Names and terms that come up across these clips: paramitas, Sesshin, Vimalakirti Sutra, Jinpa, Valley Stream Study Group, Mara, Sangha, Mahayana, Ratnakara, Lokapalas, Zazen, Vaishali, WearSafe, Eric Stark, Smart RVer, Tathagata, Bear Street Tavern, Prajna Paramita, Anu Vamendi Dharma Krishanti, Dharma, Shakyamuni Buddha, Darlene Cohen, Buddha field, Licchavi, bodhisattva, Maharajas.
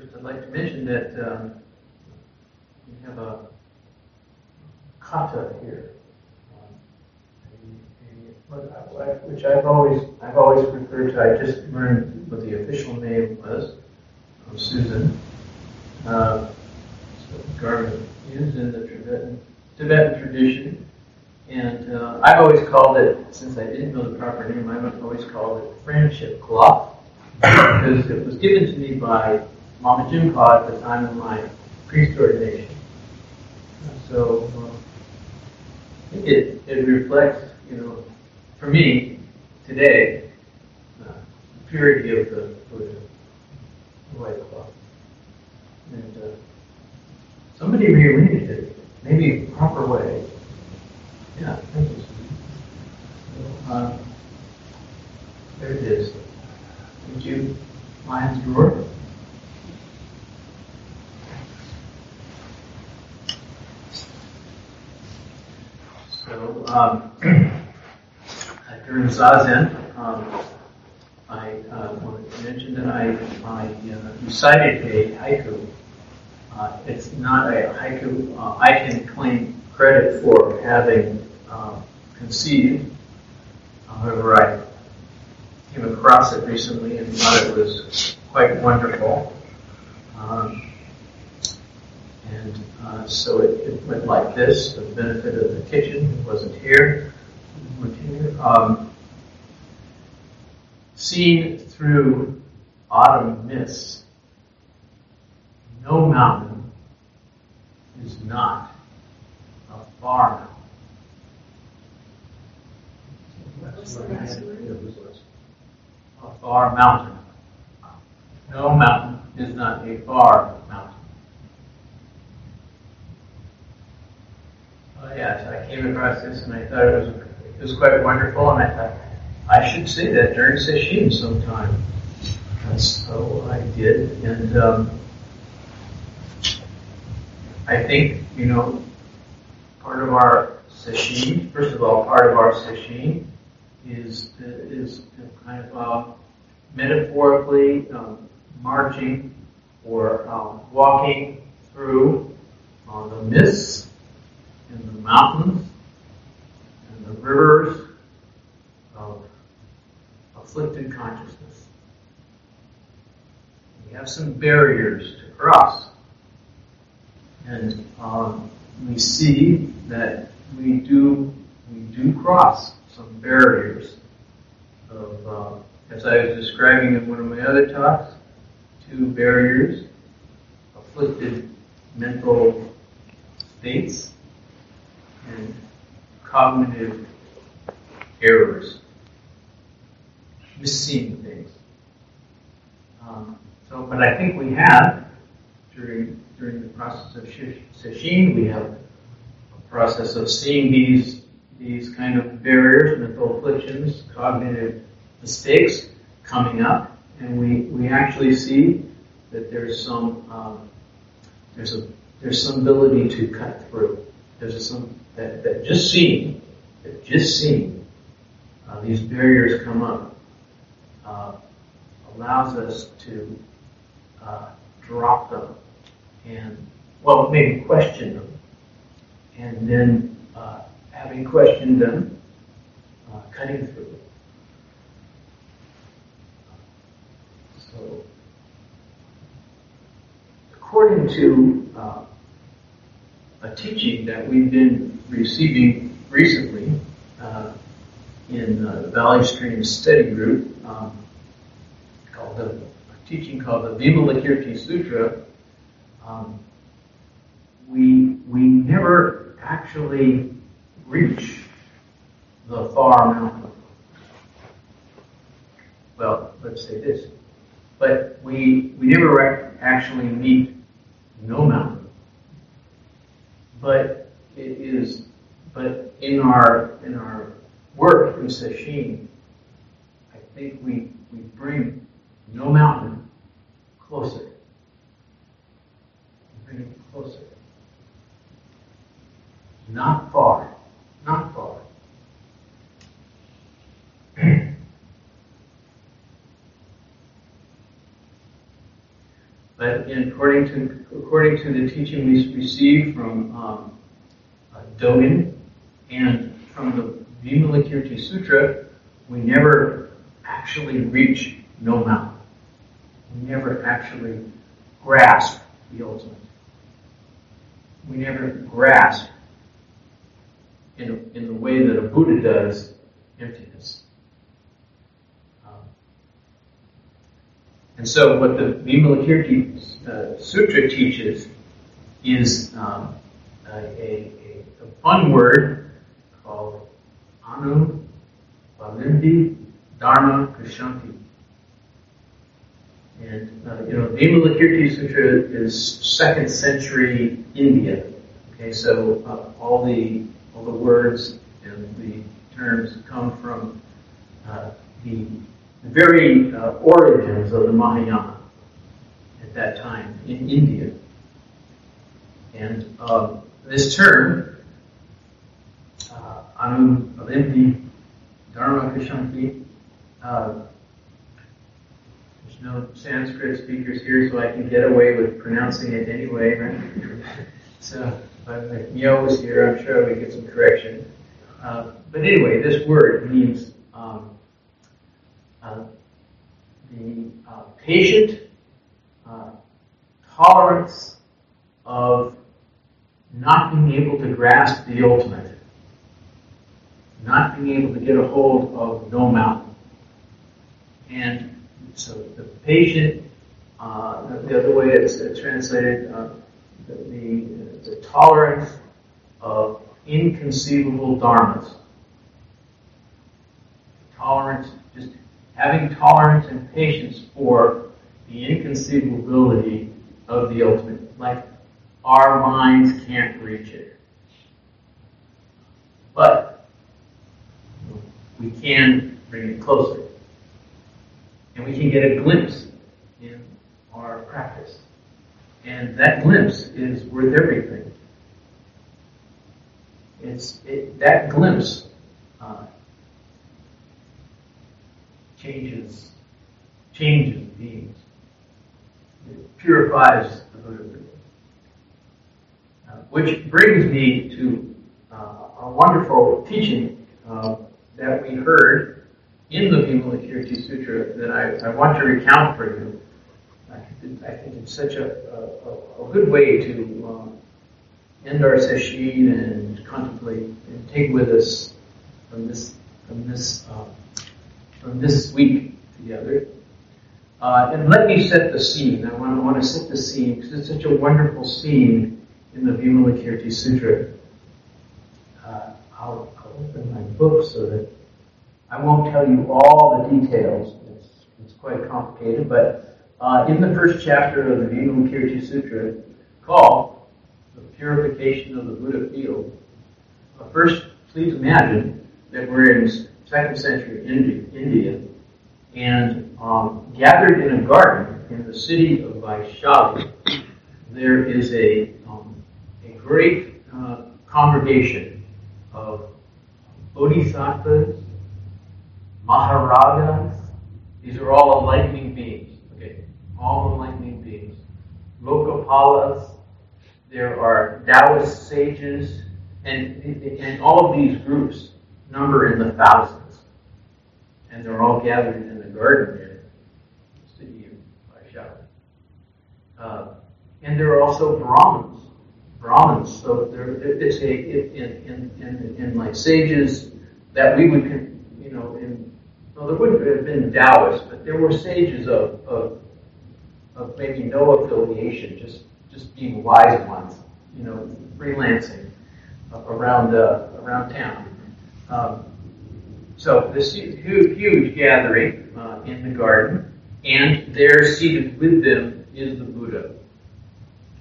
First, I'd like to mention that we have a kata here, which I've always referred to. I just learned what the official name was of Susan. So garment is in the Tibetan tradition, and I've always called it, since I didn't know the proper name, I've always called it friendship cloth, because it was given to me by Mama Jinpa at the time of my priest ordination. So I think it reflects, for me today, the purity of the Buddha, the white cloth. And somebody rearranged it, maybe a proper way. Yeah, thank you. There it is. Thank you. Lion's Roar. So, during Zazen, I wanted to mention that I recited a haiku. It's not a haiku I can claim credit for having conceived. However, I came across it recently and thought it was quite wonderful. So it went like this. The benefit of the kitchen, who wasn't here. Seen through autumn mists, no mountain is not a far mountain. A far mountain. No mountain is not a far mountain. Oh yeah, so I came across this and I thought it was quite wonderful, and I thought I should say that during Sesshin sometime. And so I did, and I think, part of our Sesshin, first of all, part of our Sesshin is kind of metaphorically marching or walking through the mists and the mountains and the rivers of afflicted consciousness. We have some barriers to cross, and we see that we do cross some barriers of, as I was describing in one of my other talks, two barriers: afflicted mental states and cognitive errors, missing things. But I think we have, during the process of Sesshin, we have a process of seeing these kind of barriers, mental afflictions, cognitive mistakes coming up, and we actually see that there's some ability to cut through. There's some that just seeing these barriers come up allows us to drop them and maybe question them, and then having questioned them, cutting through them. So, according to a teaching that we've been receiving recently in the Valley Stream Study Group, called the Vimalakirti Sutra, we never actually reach the far mountain. Well, let's say this, but we never actually meet no mountain. But in our work in Sesshin, I think we bring no mountain closer. We bring it closer. Not far. Not far. But according to the teaching we received from Dogen and from the Vimalakirti Sutra, we never actually reach no mountain. We never actually grasp the ultimate. We never grasp in the way that a Buddha does emptiness. And so what the Vimalakirti Sutra teaches is a fun word called Anu Vamendi Dharma Krishanti. And, Vimalakirti Sutra is 2nd century India. Okay, so all the words and the terms come from the very origins of the Mahayana at that time in India. And this term, Anu Vamendi Dharma Krishanti, there's no Sanskrit speakers here, so I can get away with pronouncing it anyway, right? So, if Mio was here, I'm sure we get some correction. But anyway, this word means the patient tolerance of not being able to grasp the ultimate, not being able to get a hold of no mountain. And so the patient, the other way it's translated, the tolerance of inconceivable dharmas. Tolerance, just having tolerance and patience for the inconceivability of the ultimate. Like, our minds can't reach it. But we can bring it closer. And we can get a glimpse in our practice. And that glimpse is worth everything. That glimpse changes beings. It purifies the Buddha. Which brings me to a wonderful teaching that we heard in the Vimalakirti Sutra that I want to recount for you. I think it's such a good way to end our sesshin and contemplate and take with us from this week together. And let me set the scene. I want to set the scene because it's such a wonderful scene in the Vimalakirti Sutra. I'll open my book so that I won't tell you all the details. It's quite complicated, but. In the first chapter of the Vimalakirti Sutra, called The Purification of the Buddha Field, first, please imagine that we're in 2nd century India and gathered in a garden in the city of Vaishali, there is a great congregation of bodhisattvas, Maharajas. These are all enlightening beings. All enlightening beings. Lokapalas, there are Taoist sages, and all of these groups number in the thousands. And they're all gathered in the garden there, the city of Vaishali. And there are also Brahmins. So in like sages that we would, there wouldn't have been Taoists, but there were sages of maybe no affiliation, just being wise ones, freelancing around town. So this huge gathering in the garden, and there seated with them is the Buddha.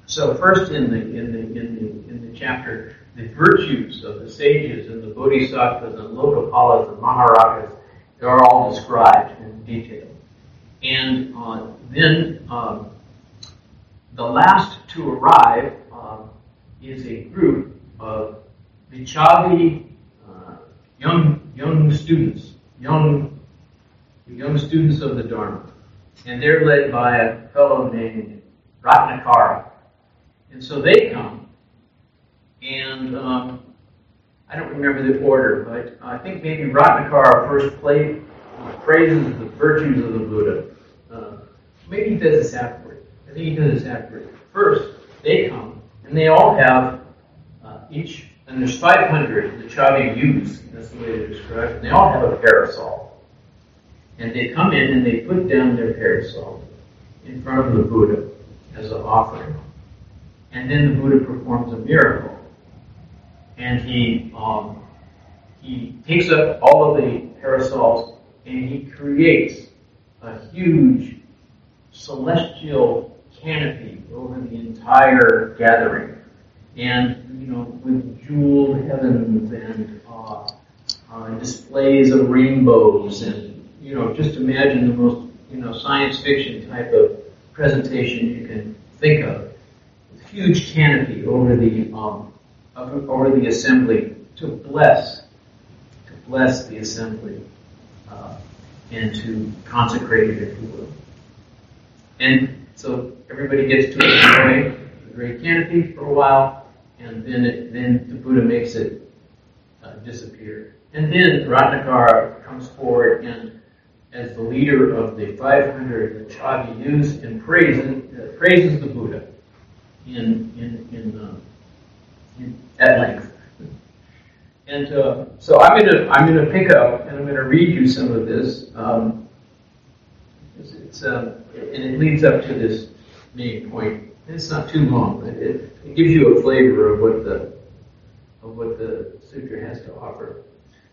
So first in the chapter, the virtues of the sages and the bodhisattvas and Lokapalas and Maharajas are all described in detail, and then the last to arrive is a group of Licchavi young students of the Dharma, and they're led by a fellow named Ratnakara. And so they come, and I don't remember the order, but I think maybe Ratnakara first praises the virtues of the Buddha. Maybe he does this afterward. I think he does this afterward. First, they come, and they all have each, and there's 500 Licchavi youths, that's the way to describe it, and they all have a parasol. And they come in and they put down their parasol in front of the Buddha as an offering. And then the Buddha performs a miracle. And he takes up all of the parasols and he creates a huge celestial canopy over the entire gathering. And, with jeweled heavens and displays of rainbows and, just imagine the most, science fiction type of presentation you can think of. A huge canopy over the assembly to bless the assembly and to consecrate it, if you will. And so everybody gets to enjoy the great canopy for a while, and then the Buddha makes it disappear. And then Ratnakara comes forward and, as the leader of the 500 Licchavi youths, and praises the Buddha at length. And so I'm gonna pick up and I'm gonna read you some of this. And it leads up to this main point. And it's not too long, but it gives you a flavor of what the sutra has to offer.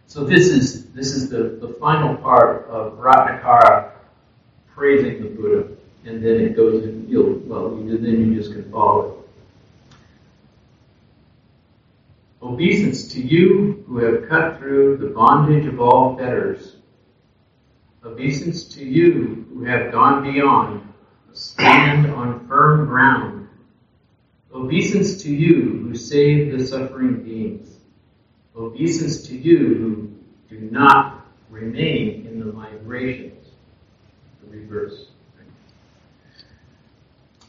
So this is the final part of Ratnakara praising the Buddha, and then it goes and then you just can follow it. Obeisance to you who have cut through the bondage of all fetters. Obeisance to you who have gone beyond, stand on firm ground. Obeisance to you who save the suffering beings. Obeisance to you who do not remain in the migrations. The reverse.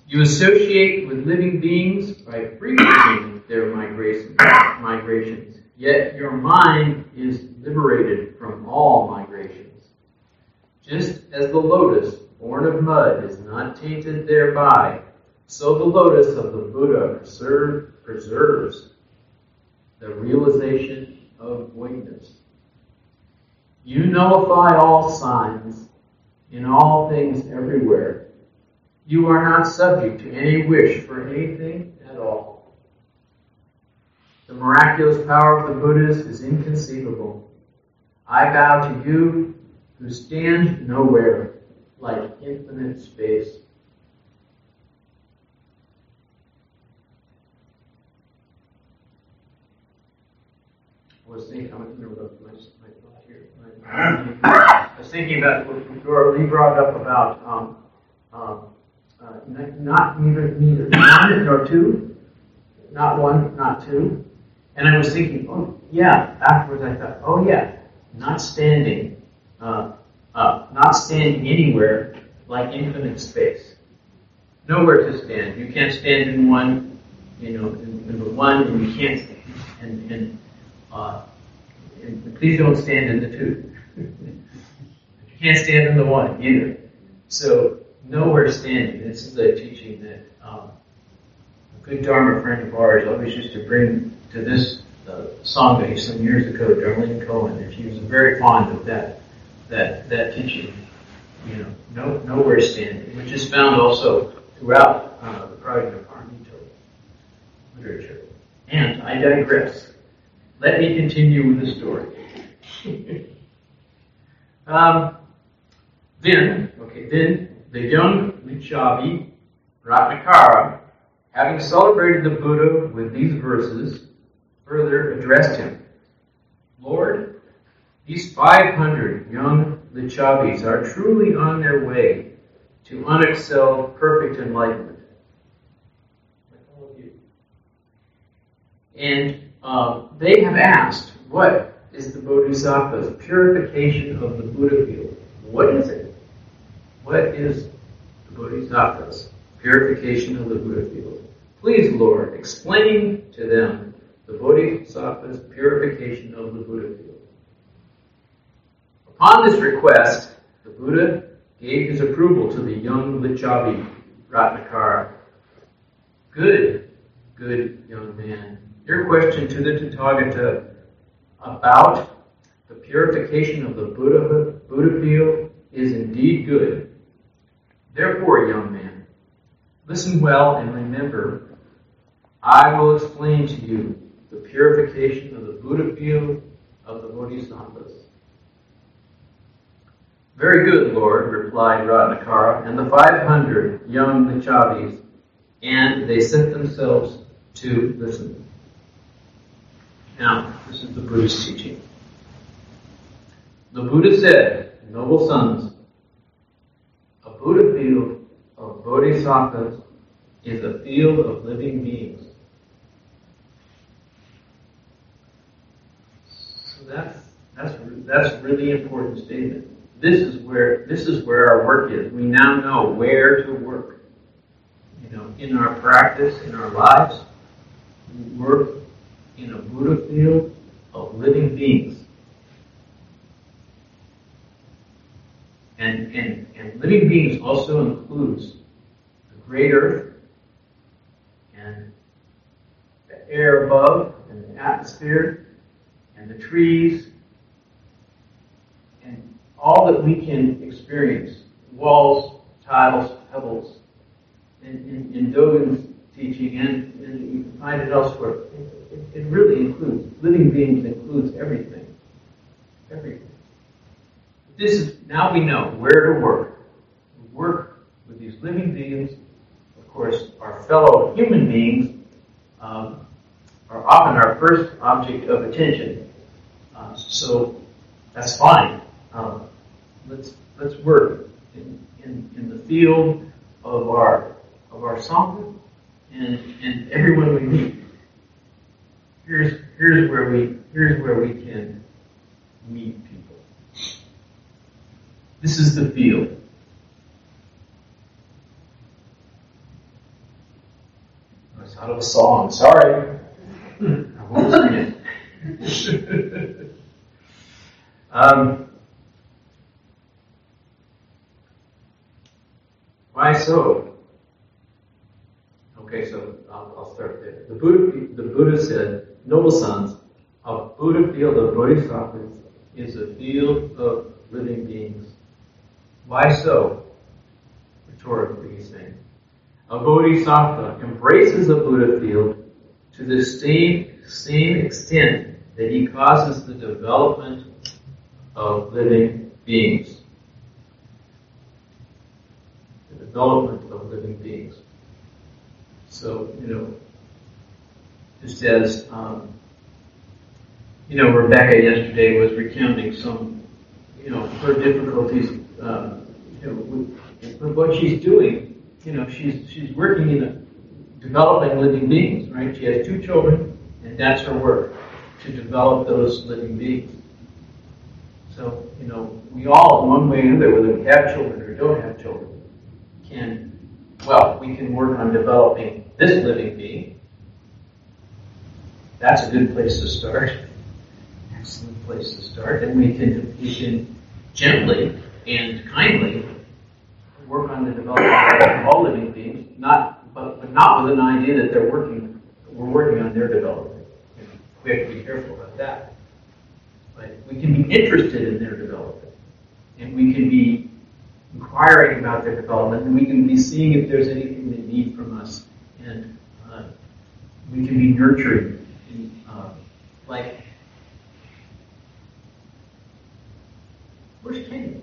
You associate with living beings by frequenting their migrations, yet your mind is liberated from all migrations. Just as the lotus born of mud is not tainted thereby, so the lotus of the Buddha preserves the realization of voidness. You nullify all signs in all things everywhere. You are not subject to any wish for anything at all. The miraculous power of the Buddhas is inconceivable. I bow to you who stand nowhere, like infinite space. I was thinking about what Lee brought up about not neither one nor two, not one, not two. And I was thinking, afterwards I thought, not standing. Not standing anywhere, like infinite space. Nowhere to stand. You can't stand in one, in the one, and you can't stand. And please don't stand in the two. You can't stand in the one either. So nowhere standing. This is a teaching that a good Dharma friend of ours always used to bring to this Sangha some years ago, Darlene Cohen, and she was very fond of that teaching, nowhere standing, which is found also throughout the Prajna Paramita literature. And I digress. Let me continue with the story. Then the young Licchavi Ratnakara, having celebrated the Buddha with these verses, further addressed him. Lord, these 500 young Lichavis are truly on their way to unexcelled perfect enlightenment. Like all of you. And they have asked, what is the bodhisattva's purification of the Buddha field? What is it? What is the bodhisattva's purification of the Buddha field. Please, Lord, explain to them the Bodhisattva's purification of the Buddha field. Upon this request, the Buddha gave his approval to the young Licchavi, Ratnakara. Good young man. Your question to the Tathagata about the purification of the Buddha field is indeed good. Therefore, young man, listen well and remember, I will explain to you the purification of the Buddha field of the Bodhisattvas. Very good, Lord, replied Ratnakara and the 500 young Lichavis, and they set themselves to listen. Now, this is the Buddha's teaching. The Buddha said, noble sons, a Buddha field of bodhisattvas is a field of living beings. So that's a really important statement. This is where our work is. We now know where to work. In our practice, in our lives, we work in a Buddha field of living beings. And living beings also includes the great earth and the air above and the atmosphere and the trees and all that we can experience, walls, tiles, pebbles. In Dogen's teaching, and you can find it elsewhere, it really includes, living beings includes everything. Everything. Now we know where to work. We work with these living beings. Of course, our fellow human beings are often our first object of attention. So that's fine. Let's work in the field of our Sangha and everyone we meet. Here's where we can meet people. This is the field. It's out of a song. Sorry, I won't sing it. Why so? Okay, so I'll start there. The Buddha said, noble sons, a Buddha field of bodhisattvas is a field of living beings. Why so? Rhetorically, he's saying, a bodhisattva embraces a Buddha field to the same extent that he causes the development of living beings. The development of living beings. So, just as, Rebecca yesterday was recounting some, her difficulties, with what she's doing, she's working developing living beings, right? She has 2 children, and that's her work, to develop those living beings. So, we all, in one way or another, whether we have children or don't have children, we can work on developing this living being. That's a good place to start. Excellent place to start. And we can gently and kindly work on the development of all living beings, but not with an idea that we're working on their development. We have to be careful about that. But we can be interested in their development. And we can be inquiring about their development, and we can be seeing if there's anything they need from us, and we can be nurturing. And, like, where's Kenny?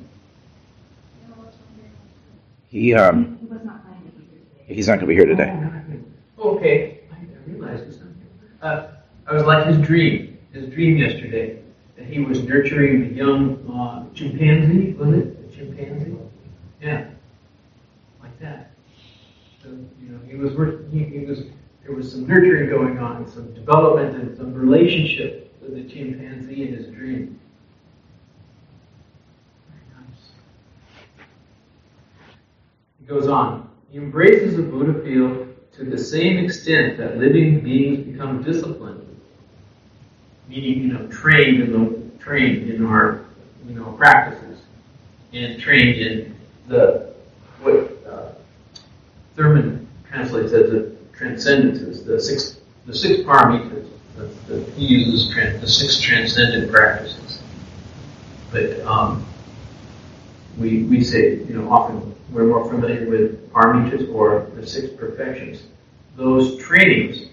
He's not going to be here today. Okay, I realized he's not here. I was like his dream yesterday, that he was nurturing the young chimpanzee, wasn't it? Chimpanzee. Yeah, like that. So, there was some nurturing going on, some development and some relationship with the chimpanzee in his dream. Very nice. He goes on. embraces the Buddha field to the same extent that living beings become disciplined, meaning, trained in our, practices, and trained in what Thurman translates as the transcendences, the six paramitas. He uses the six transcendent practices, but we say, often we're more familiar with paramitas or the six perfections. Those trainings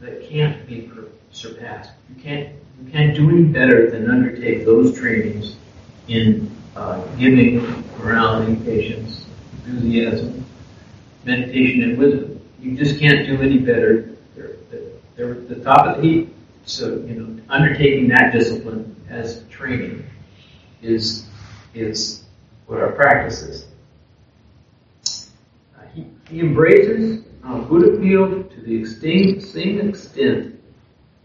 that can't be surpassed. You can't do any better than undertake those trainings in giving, morality, patience, enthusiasm, meditation, and wisdom. You just can't do any better. They're at the top of the heap. So, undertaking that discipline as training is what our practice is. He embraces Buddha field to the same extent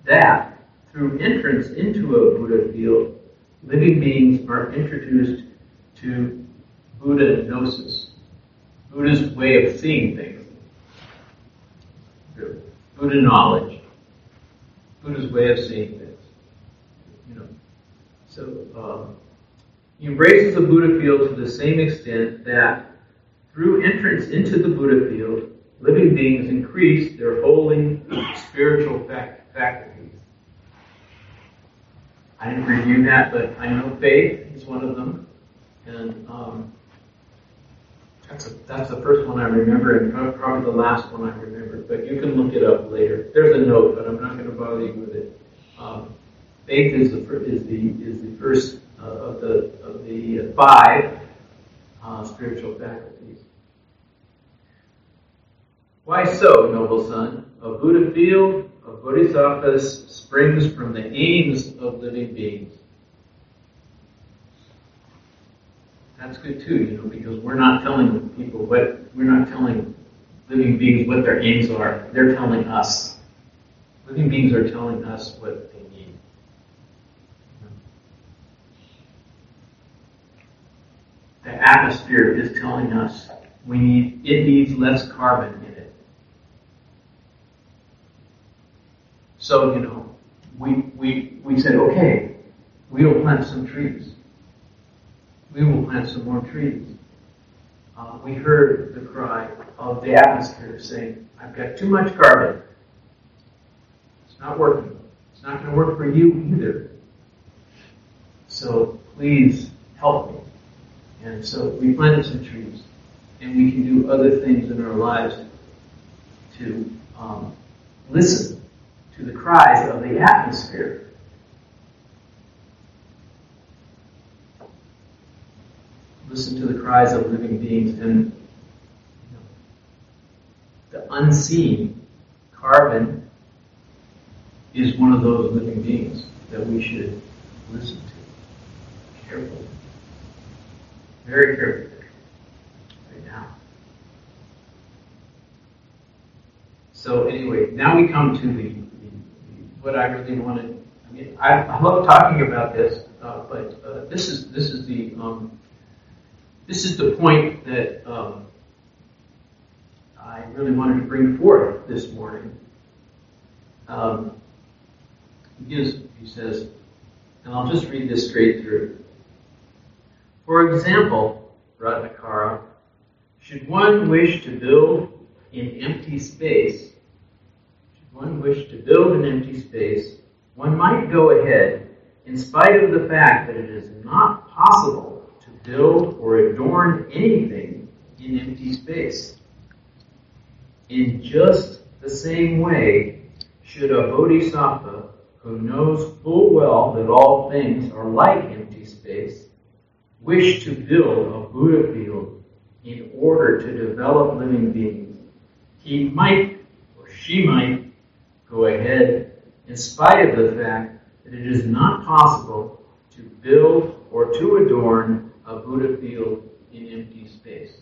that through entrance into a Buddha field, living beings are introduced to Buddha gnosis, Buddha's way of seeing things, Buddha knowledge, Buddha's way of seeing things. So he embraces the Buddha field to the same extent that through entrance into the Buddha field, living beings increase their holy spiritual faculties. I didn't review that, but I know faith is one of them, and that's the first one I remember, and probably the last one I remember. But you can look it up later. There's a note, but I'm not going to bother you with it. Faith is the first of the five spiritual faculties. Why so, noble son? A Buddha field of bodhisattvas springs from the aims of living beings. That's good too, because we're not telling people living beings what their aims are. They're telling us. Living beings are telling us what they need. The atmosphere is telling us it needs less carbon in it. So, we said, okay, we will plant some trees. We will plant some more trees. We heard the cry of the atmosphere saying, I've got too much carbon. It's not working. It's not going to work for you either. So please help me. And so we planted some trees. And we can do other things in our lives to listen to the cries of the atmosphere. Listen to the cries of living beings, and the unseen carbon is one of those living beings that we should listen to carefully, very carefully, right now. So anyway, now we come to the what I really wanted. I mean, I love talking about this, but this is the. This is the point that I really wanted to bring forth this morning. He says, and I'll just read this straight through. For example, Ratnakara, should one wish to build an empty space, one might go ahead, in spite of the fact that it is not possible to build or adorn anything in empty space. In just the same way should a bodhisattva who knows full well that all things are like empty space wish to build a Buddha field in order to develop living beings. He might, or she might, go ahead in spite of the fact that it is not possible to build or to adorn a Buddha field in empty space.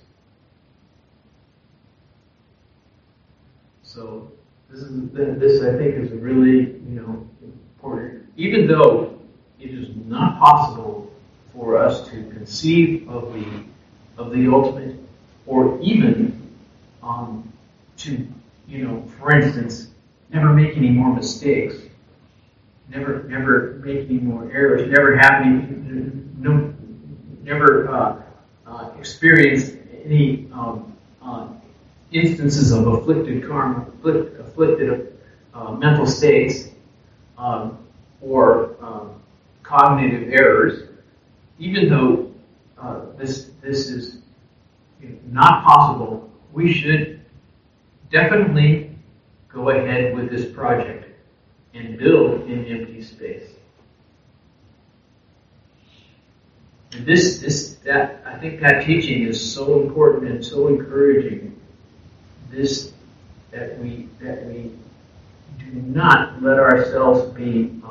So this I think is a really important. Even though it is not possible for us to conceive of the ultimate, or even to, for instance, never make any more mistakes, never make any more errors, never have any, never experience any instances of afflicted karma, afflicted mental states, or cognitive errors, even though this is not possible, we should definitely go ahead with this project and build an empty space. And I think that teaching is so important and so encouraging. That we do not let ourselves be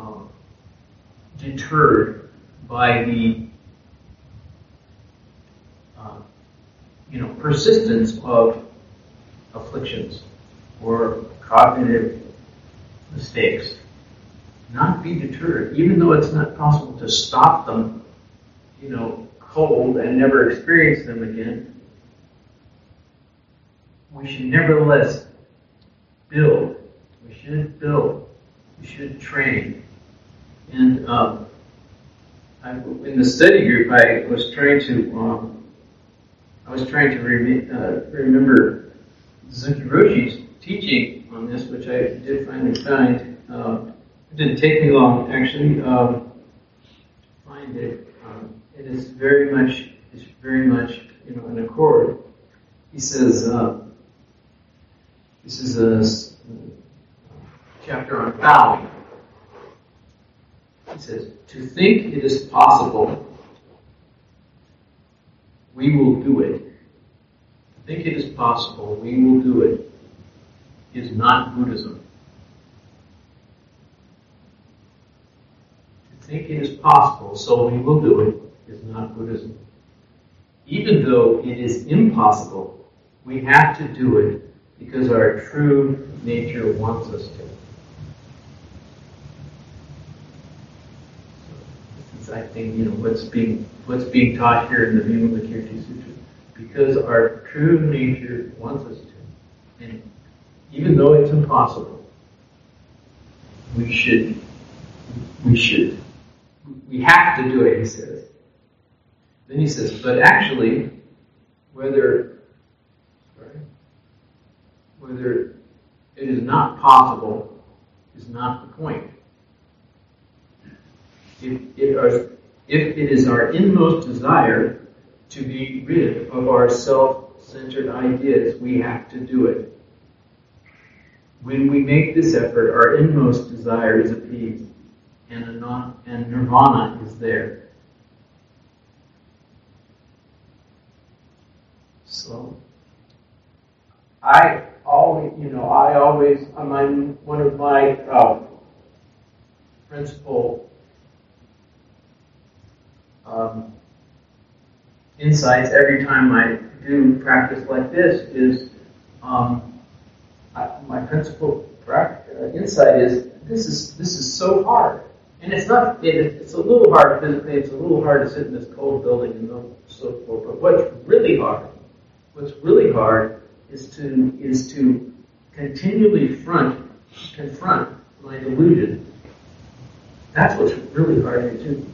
deterred by the persistence of afflictions or cognitive mistakes. Not be deterred, even though it's not possible to stop them, cold and never experience them again. We should nevertheless build. We should train. And in the study group, I was trying to remember Zuki Roshi's teaching on this, which I did finally find. It didn't take me long, actually, to find it. It is very much in accord. He says. This is a chapter on bowing. It says, to think it is possible, we will do it. To think it is possible, we will do it, is not Buddhism. To think it is possible, so we will do it, is not Buddhism. Even though it is impossible, we have to do it, because our true nature wants us to. This is, I think, what's being taught here in the Vimalakirti Sutra. Because our true nature wants us to. And even though it's impossible, we have to do it, he says. Then he says, but actually, whether it is not possible is not the point. If it is our inmost desire to be rid of our self-centered ideas, we have to do it. When we make this effort, our inmost desire is appeased, and nirvana is there. So, one of my principal insights every time I do practice like this is, my principal insight is, this is so hard. And it's not, it's a little hard physically, it's a little hard to sit in this cold building and so forth, but what's really hard is to continually confront my delusion. That's what's really hard to do.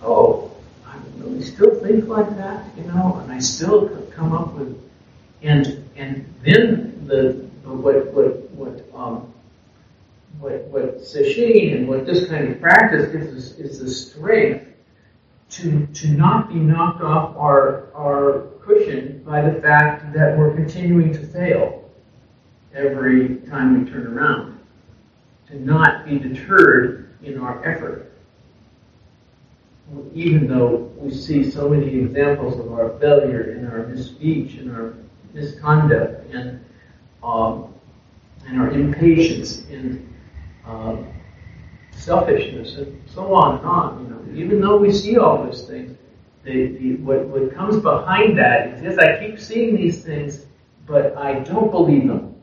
Oh, I really still think like that, and I still come up with, and then what Sesshin and what this kind of practice gives us is the strength to not be knocked off our cushion by the fact that we're continuing to fail every time we turn around, to not be deterred in our effort, even though we see so many examples of our failure and our misspeech and our misconduct and our impatience and selfishness and so on and on. Even though we see all those things, what comes behind that is, yes, I keep seeing these things, but I don't believe them.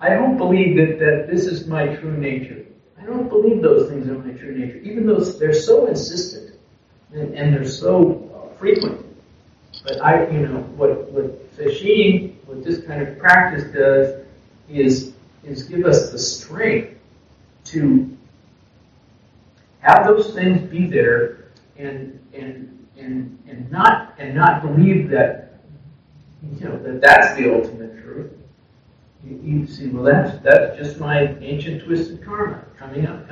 I don't believe that this is my true nature. I don't believe those things are my true nature, even though they're so insistent and they're so frequent. But I, you know, what Sesshin, what this kind of practice does is give us the strength to have those things be there and not believe that, you know, that that's the ultimate truth. You see, well, that's just my ancient twisted karma coming up.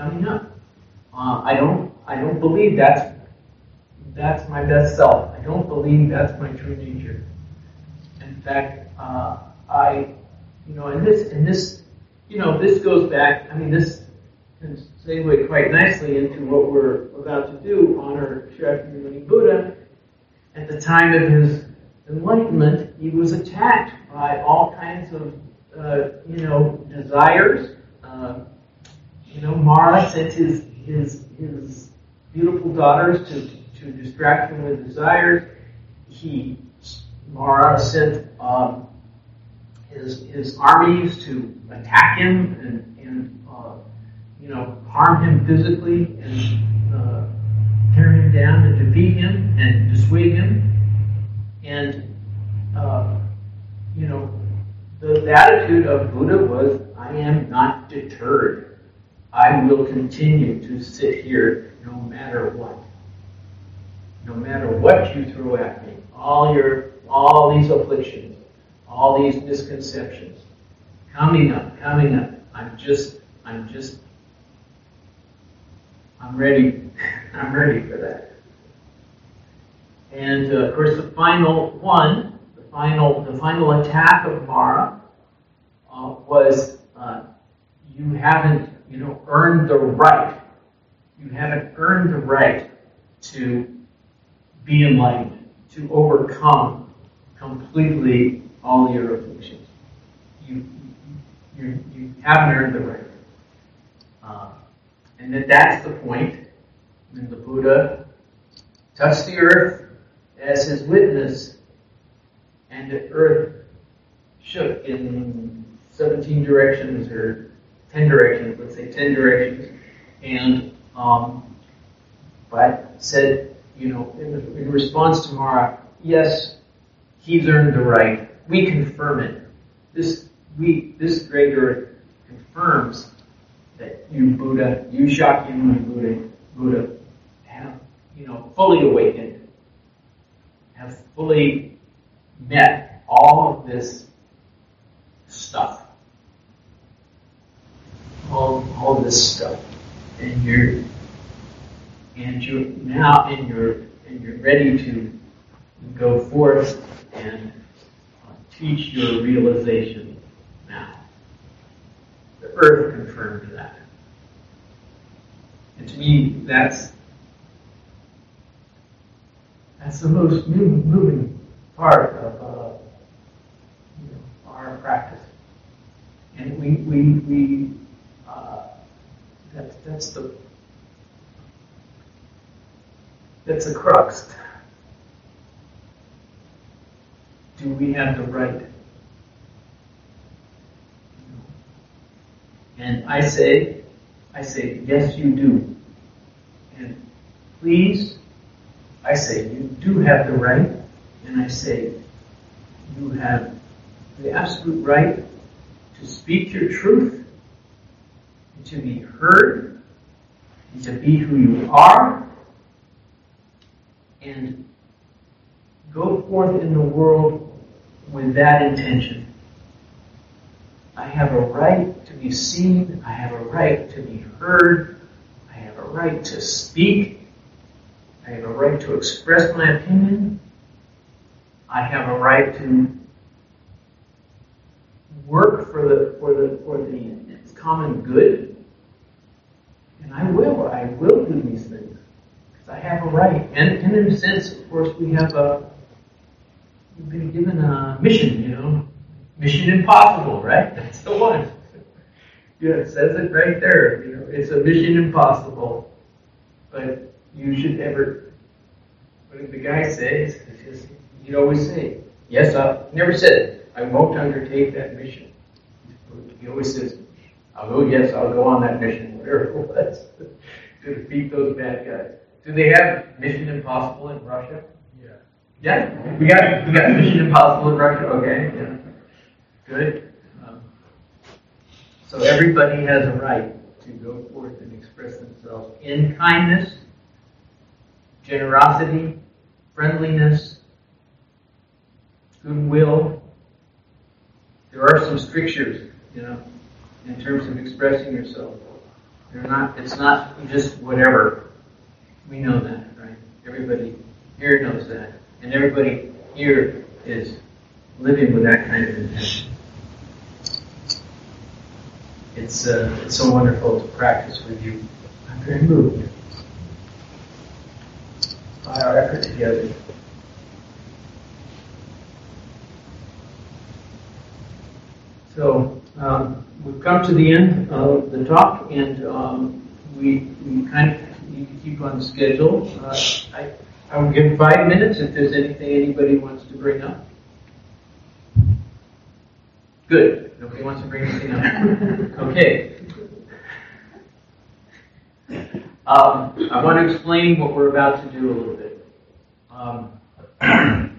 I don't believe that's my best self. I don't believe that's my true nature. In fact, this goes back. I mean, this can segue quite nicely into what we're about to do. Honor Shakyamuni Buddha. At the time of his enlightenment, he was attacked by all kinds of desires. Mara sent his beautiful daughters to distract him with desires. Mara sent his armies to attack him and harm him physically and tear him down and defeat him and dissuade him. And the attitude of Buddha was, I am not deterred. I will continue to sit here no matter what. No matter what you throw at me, all these afflictions, all these misconceptions, coming up. I'm ready. I'm ready for that. And of course, the final attack of Mara was, you haven't, earned the right. You haven't earned the right to be enlightened, to overcome completely all your afflictions. You haven't earned the right. And that's the point when the Buddha touched the earth as his witness, and the earth shook in 17 directions or 10 directions, let's say 10 directions, and but said, in response to Mara, yes, he's earned the right. We confirm it. This great earth confirms that you, Buddha, you Shakyamuni Buddha, have, fully awakened, have fully met all of this stuff. All this stuff. And you're now and you're ready to go forth and teach your realization now. The earth confirmed that. And to me, that's the most moving part of our practice. And that's the crux. Do we have the right? And I say, yes, you do. And please, I say, you do have the right. And I say, you have the absolute right to speak your truth, and to be heard, and to be who you are, and go forth in the world with that intention. I have a right to be seen. I have a right to be heard. I have a right to speak. I have a right to express my opinion. I have a right to work for the common good. And I will do these things. I have a right, and in a sense, of course, we've been given a mission, Mission Impossible, right? That's the one. Yeah, it says it right there. It's a mission impossible, but you should ever. What did the guy say? He'd always say, "Yes, he never said I won't undertake that mission." He always says, "I'll go on that mission," whatever it was, to defeat those bad guys. Do they have Mission Impossible in Russia? Yeah. Yeah, we got Mission Impossible in Russia. Okay, yeah, good. So everybody has a right to go forth and express themselves in kindness, generosity, friendliness, goodwill. There are some strictures, you know, in terms of expressing yourself. They're not. It's not just whatever. We know that, right? Everybody here knows that. And everybody here is living with that kind of intention. It's so wonderful to practice with you. I'm very moved by our effort together. So we've come to the end of the talk, and we kind of need to keep on the schedule. I will give 5 minutes if there's anything anybody wants to bring up. Good. Nobody wants to bring anything up. Okay. I want to explain what we're about to do a little bit.